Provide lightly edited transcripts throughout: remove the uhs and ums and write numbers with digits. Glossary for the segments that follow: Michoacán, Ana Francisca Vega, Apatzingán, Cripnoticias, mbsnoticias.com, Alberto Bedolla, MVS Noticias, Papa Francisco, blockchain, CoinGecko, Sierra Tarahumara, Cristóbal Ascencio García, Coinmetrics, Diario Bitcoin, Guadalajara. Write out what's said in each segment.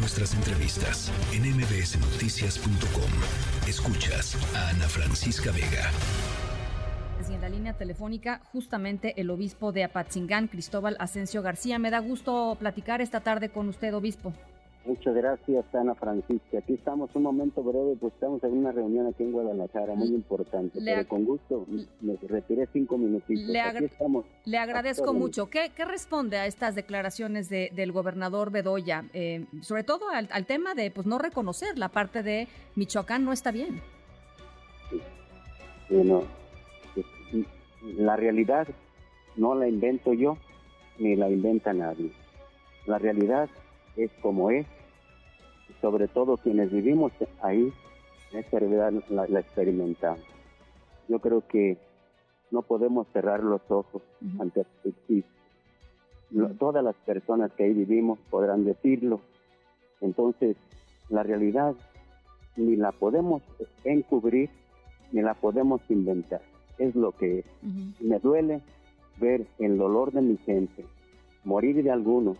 nuestras entrevistas en mbsnoticias.com. Escuchas a Ana Francisca Vega. En la línea telefónica, justamente el obispo de Apatzingán, Cristóbal Ascencio García. Me da gusto platicar esta tarde con usted, obispo. Muchas gracias, Ana Francisca. Aquí estamos un momento breve, pues estamos en una reunión aquí en Guadalajara, muy importante, pero con gusto me retiré 5 minutitos. Aquí estamos. Le agradezco mucho. ¿Qué responde a estas declaraciones del gobernador Bedolla? Sobre todo al tema de no reconocer la parte de Michoacán no está bien. Sí. Bueno, la realidad no la invento yo, ni la inventa nadie. La realidad es como es, sobre todo quienes vivimos ahí, esta realidad la experimentamos. Yo creo que no podemos cerrar los ojos ante el todas las personas que ahí vivimos podrán decirlo. Entonces, la realidad ni la podemos encubrir, ni la podemos inventar. Es lo que es. Me duele ver el dolor de mi gente, morir de algunos,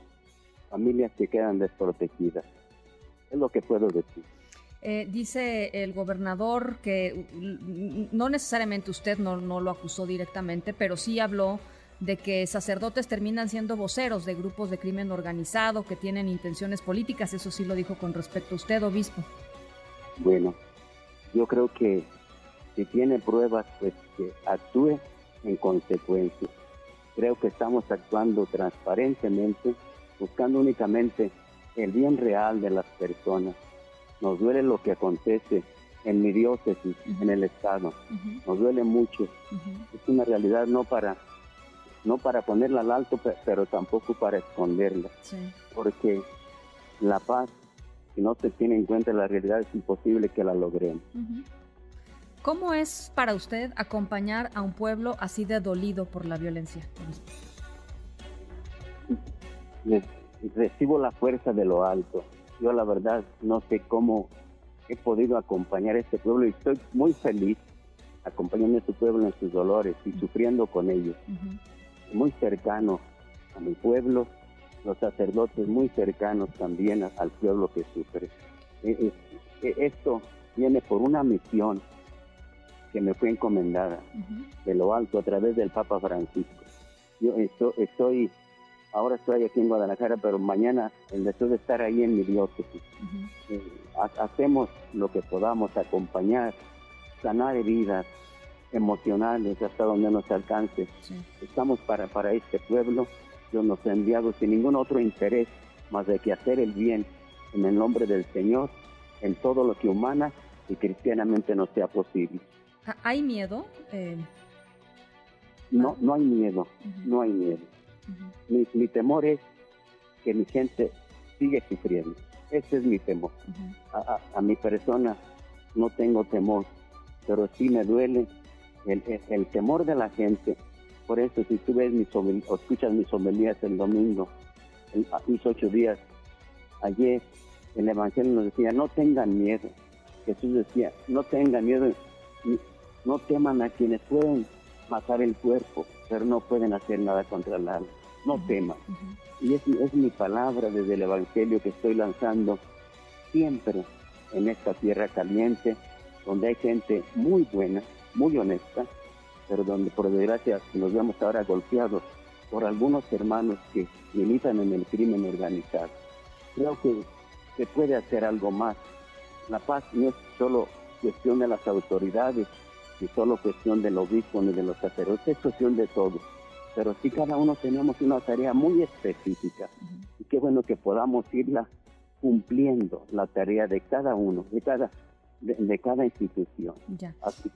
familias que quedan desprotegidas. Es lo que puedo decir. Dice el gobernador que no necesariamente usted no lo acusó directamente, pero sí habló de que sacerdotes terminan siendo voceros de grupos de crimen organizado que tienen intenciones políticas. Eso sí lo dijo con respecto a usted, obispo. Bueno, yo creo que si tiene pruebas, pues que actúe en consecuencia. Creo que estamos actuando transparentemente, buscando únicamente el bien real de las personas. Nos duele lo que acontece en mi diócesis, en el estado. Nos duele mucho. Es una realidad no para ponerla al alto, pero tampoco para esconderla. Sí. Porque la paz, si no se tiene en cuenta la realidad, es imposible que la logremos. ¿Cómo es para usted acompañar a un pueblo así de dolido por la violencia? Recibo la fuerza de lo alto. Yo la verdad no sé cómo he podido acompañar a este pueblo y estoy muy feliz acompañando a este pueblo en sus dolores y sufriendo con ellos. Muy cercano a mi pueblo, los sacerdotes muy cercanos también al pueblo que sufre. Esto viene por una misión que me fue encomendada de lo alto a través del Papa Francisco. Yo ahora estoy aquí en Guadalajara, pero mañana el deseo de estar ahí en mi diócesis. Hacemos lo que podamos, acompañar, sanar heridas emocionales hasta donde nos alcance. Sí. Estamos para este pueblo. Dios nos ha enviado sin ningún otro interés más de que hacer el bien en el nombre del Señor, en todo lo que humana y cristianamente nos sea posible. ¿Hay miedo? No hay miedo, no hay miedo. Mi temor es que mi gente sigue sufriendo. Ese es mi temor. A mi persona no tengo temor, pero sí me duele el temor de la gente. Por eso, si tú ves escuchas mis homilías el domingo, mis 8 días, ayer el Evangelio nos decía, no tengan miedo. Jesús decía, no tengan miedo, no teman a quienes pueden matar el cuerpo, pero no pueden hacer nada contra el alma. No teman. Y es mi palabra desde el Evangelio que estoy lanzando siempre en esta tierra caliente, donde hay gente muy buena, muy honesta, pero donde por desgracia nos vemos ahora golpeados por algunos hermanos que militan en el crimen organizado. Creo que se puede hacer algo más. La paz no es solo cuestión de las autoridades, y solo cuestión del obispo ni de los sacerdotes, es cuestión de todos. Pero sí cada uno tenemos una tarea muy específica. Y qué bueno que podamos irla cumpliendo, la tarea de cada uno, de cada institución. Ya. Así.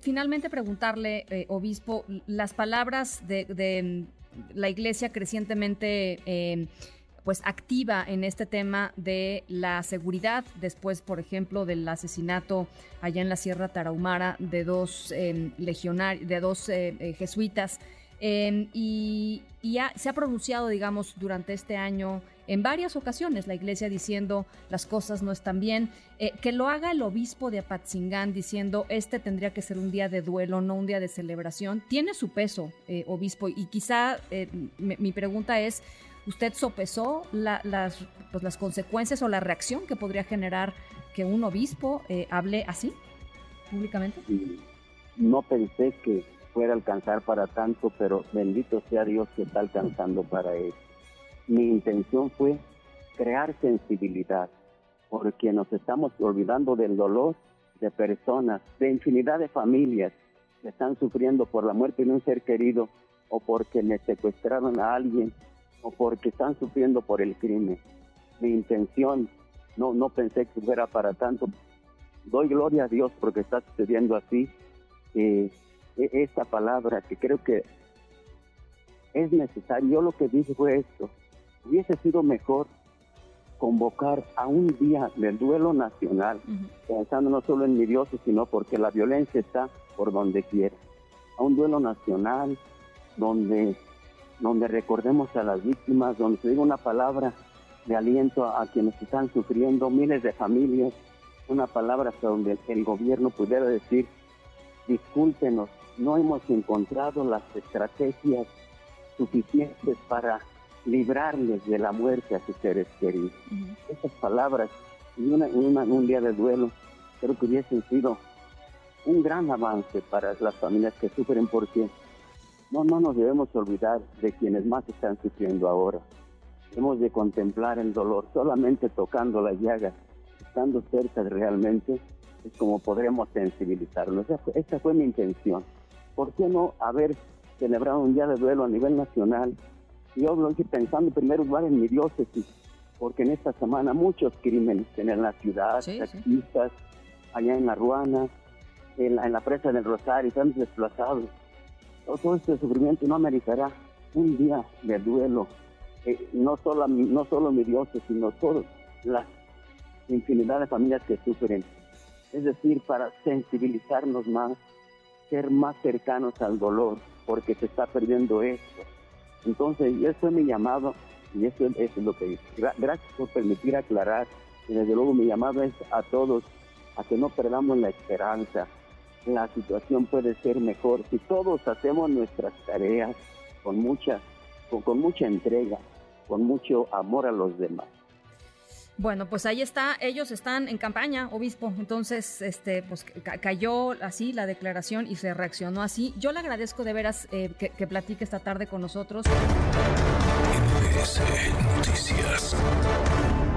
Finalmente preguntarle, obispo, las palabras de la Iglesia crecientemente activa en este tema de la seguridad, después, por ejemplo, del asesinato allá en la Sierra Tarahumara de 2 legionarios, de 2 jesuitas, se ha pronunciado, digamos, durante este año en varias ocasiones la Iglesia diciendo las cosas no están bien, que lo haga el obispo de Apatzingán diciendo este tendría que ser un día de duelo, no un día de celebración, tiene su peso, obispo, y quizá mi pregunta es, ¿Usted sopesó las consecuencias o la reacción que podría generar que un obispo hable así, públicamente? No pensé que fuera a alcanzar para tanto, pero bendito sea Dios que está alcanzando para eso. Mi intención fue crear sensibilidad, porque nos estamos olvidando del dolor de personas, de infinidad de familias que están sufriendo por la muerte de un ser querido, o porque me secuestraron a alguien, o porque están sufriendo por el crimen. Mi intención, no pensé que fuera para tanto. Doy gloria a Dios porque está sucediendo así. Esta palabra que creo que es necesaria, yo lo que dije fue esto: hubiese sido mejor convocar a un día del duelo nacional, pensando no solo en mi diócesis, sino porque la violencia está por donde quiera, a un duelo nacional donde recordemos a las víctimas, donde se diga una palabra de aliento a quienes están sufriendo, miles de familias, una palabra donde el gobierno pudiera decir: discúlpenos, no hemos encontrado las estrategias suficientes para librarles de la muerte a sus seres queridos. Esas palabras, y un día de duelo, creo que hubiesen sido un gran avance para las familias que sufren, porque no nos debemos olvidar de quienes más están sufriendo ahora. Hemos de contemplar el dolor, solamente tocando la llaga, estando cerca realmente, es como podremos sensibilizarnos. Esa fue mi intención. ¿Por qué no haber celebrado un día de duelo a nivel nacional? Yo lo hice pensando en primer lugar en mi diócesis, porque en esta semana muchos crímenes en la ciudad, taxistas, allá en La Ruana, en la presa del Rosario, están desplazados. Todo este sufrimiento no ameritará un día de duelo, no solo mi diócesis, sino todas las infinidad de familias que sufren. Es decir, para sensibilizarnos más, ser más cercanos al dolor, porque se está perdiendo esto. Entonces, eso es mi llamado, y eso es lo que dice. Gracias por permitir aclarar, y desde luego mi llamado es a todos, a que no perdamos la esperanza. La situación puede ser mejor si todos hacemos nuestras tareas con mucha entrega, con mucho amor a los demás. Bueno, pues ahí está, ellos están en campaña, obispo, entonces pues cayó así la declaración y se reaccionó así. Yo le agradezco de veras que platique esta tarde con nosotros. MVS Noticias.